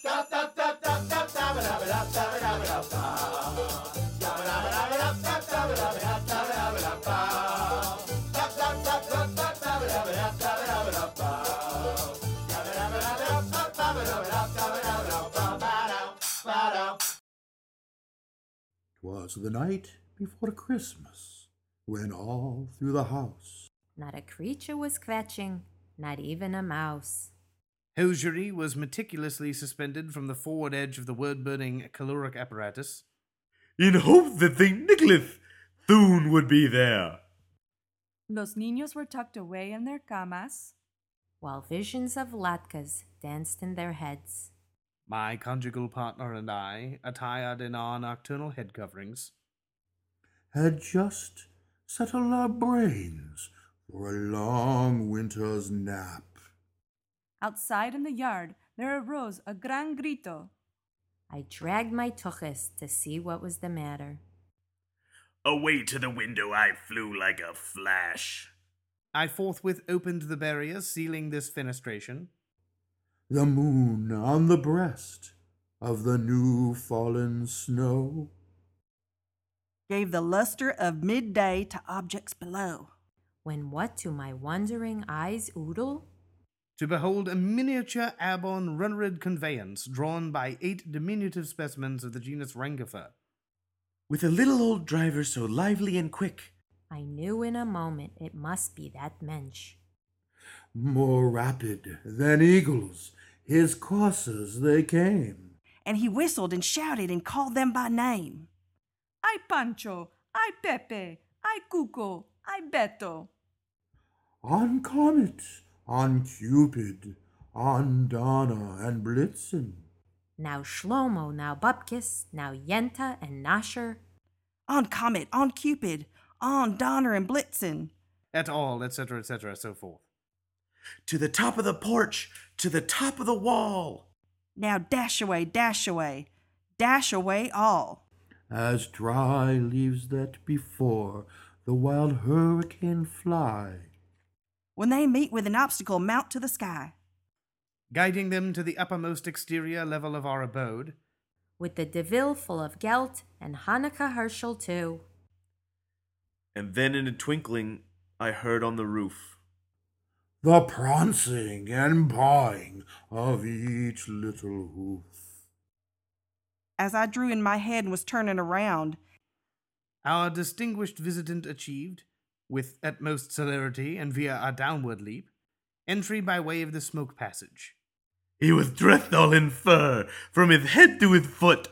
'Twas the night before Christmas, when all through the house not a creature was catching, not even a mouse. Hosiery was meticulously suspended from the forward edge of the word-burning caloric apparatus, in hope that St. Nicholas soon would be there. Los niños were tucked away in their camas, while visions of latkes danced in their heads. My conjugal partner and I, attired in our nocturnal head coverings, had just settled our brains for a long winter's nap. Outside in the yard, there arose a gran grito. I dragged my tuchus to see what was the matter. Away to the window I flew like a flash. I forthwith opened the barrier, sealing this fenestration. The moon on the breast of the new-fallen snow gave the luster of midday to objects below. When what to my wondering eyes oodle? To behold a miniature airborne runnered conveyance drawn by 8 diminutive specimens of the genus Rangifer. With a little old driver so lively and quick, I knew in a moment it must be that mensch. More rapid than eagles, his courses they came. And he whistled and shouted and called them by name. Ay Pancho, ay Pepe, ay Cuco, ay Beto. On Comet, on Cupid, on Donna and Blitzen. Now Shlomo, now Bupkis, now Yenta and Nosher. On Comet, on Cupid, on Donner and Blitzen. At all, etc., so forth. To the top of the porch, to the top of the wall. Now dash away all. As dry leaves that before the wild hurricane fly. When they meet with an obstacle, mount to the sky. Guiding them to the uppermost exterior level of our abode. With the Deville full of gelt and Hanukkah Herschel too. And then in a twinkling, I heard on the roof the prancing and pawing of each little hoof. As I drew in my head and was turning around, our distinguished visitant achieved, with utmost celerity and via a downward leap, entry by way of the smoke passage. He was dressed all in fur, from his head to his foot,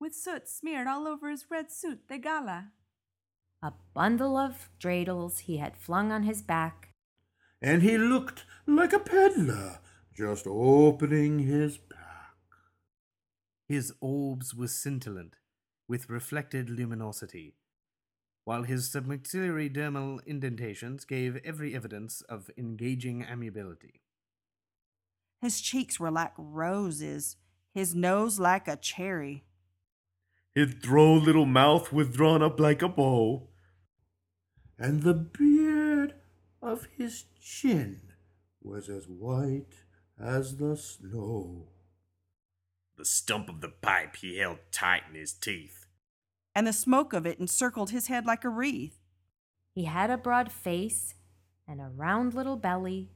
with soot smeared all over his red suit de gala. A bundle of dreidels he had flung on his back. And he looked like a peddler, just opening his pack. His orbs were scintillant, with reflected luminosity, while his submaxillary dermal indentations gave every evidence of engaging amiability. His cheeks were like roses, his nose like a cherry. His droll little mouth was drawn up like a bow, and the beard of his chin was as white as the snow. The stump of the pipe he held tight in his teeth, and the smoke of it encircled his head like a wreath. He had a broad face and a round little belly.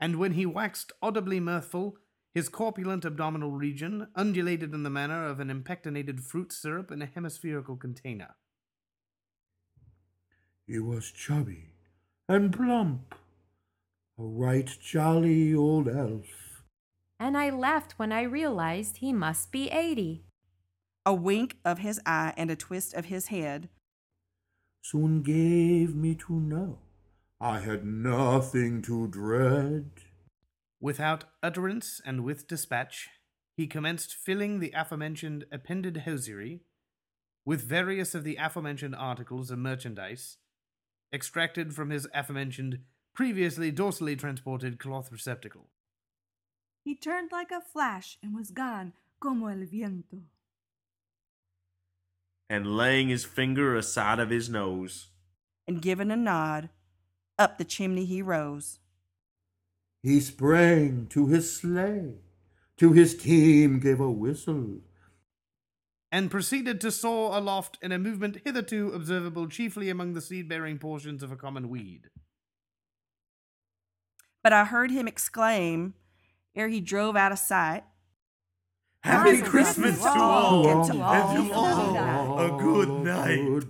And when he waxed audibly mirthful, his corpulent abdominal region undulated in the manner of an impectinated fruit syrup in a hemispherical container. He was chubby and plump, a right jolly old elf. And I laughed when I realized he must be 80. A wink of his eye and a twist of his head soon gave me to know I had nothing to dread. Without utterance and with dispatch, he commenced filling the aforementioned appended hosiery with various of the aforementioned articles of merchandise extracted from his aforementioned previously dorsally transported cloth receptacle. He turned like a flash and was gone como el viento. And laying his finger aside of his nose, and giving a nod, up the chimney he rose. He sprang to his sleigh, to his team gave a whistle, and proceeded to soar aloft in a movement hitherto observable chiefly among the seed-bearing portions of a common weed. But I heard him exclaim, ere he drove out of sight, "Happy Christmas to all, and to all a good night."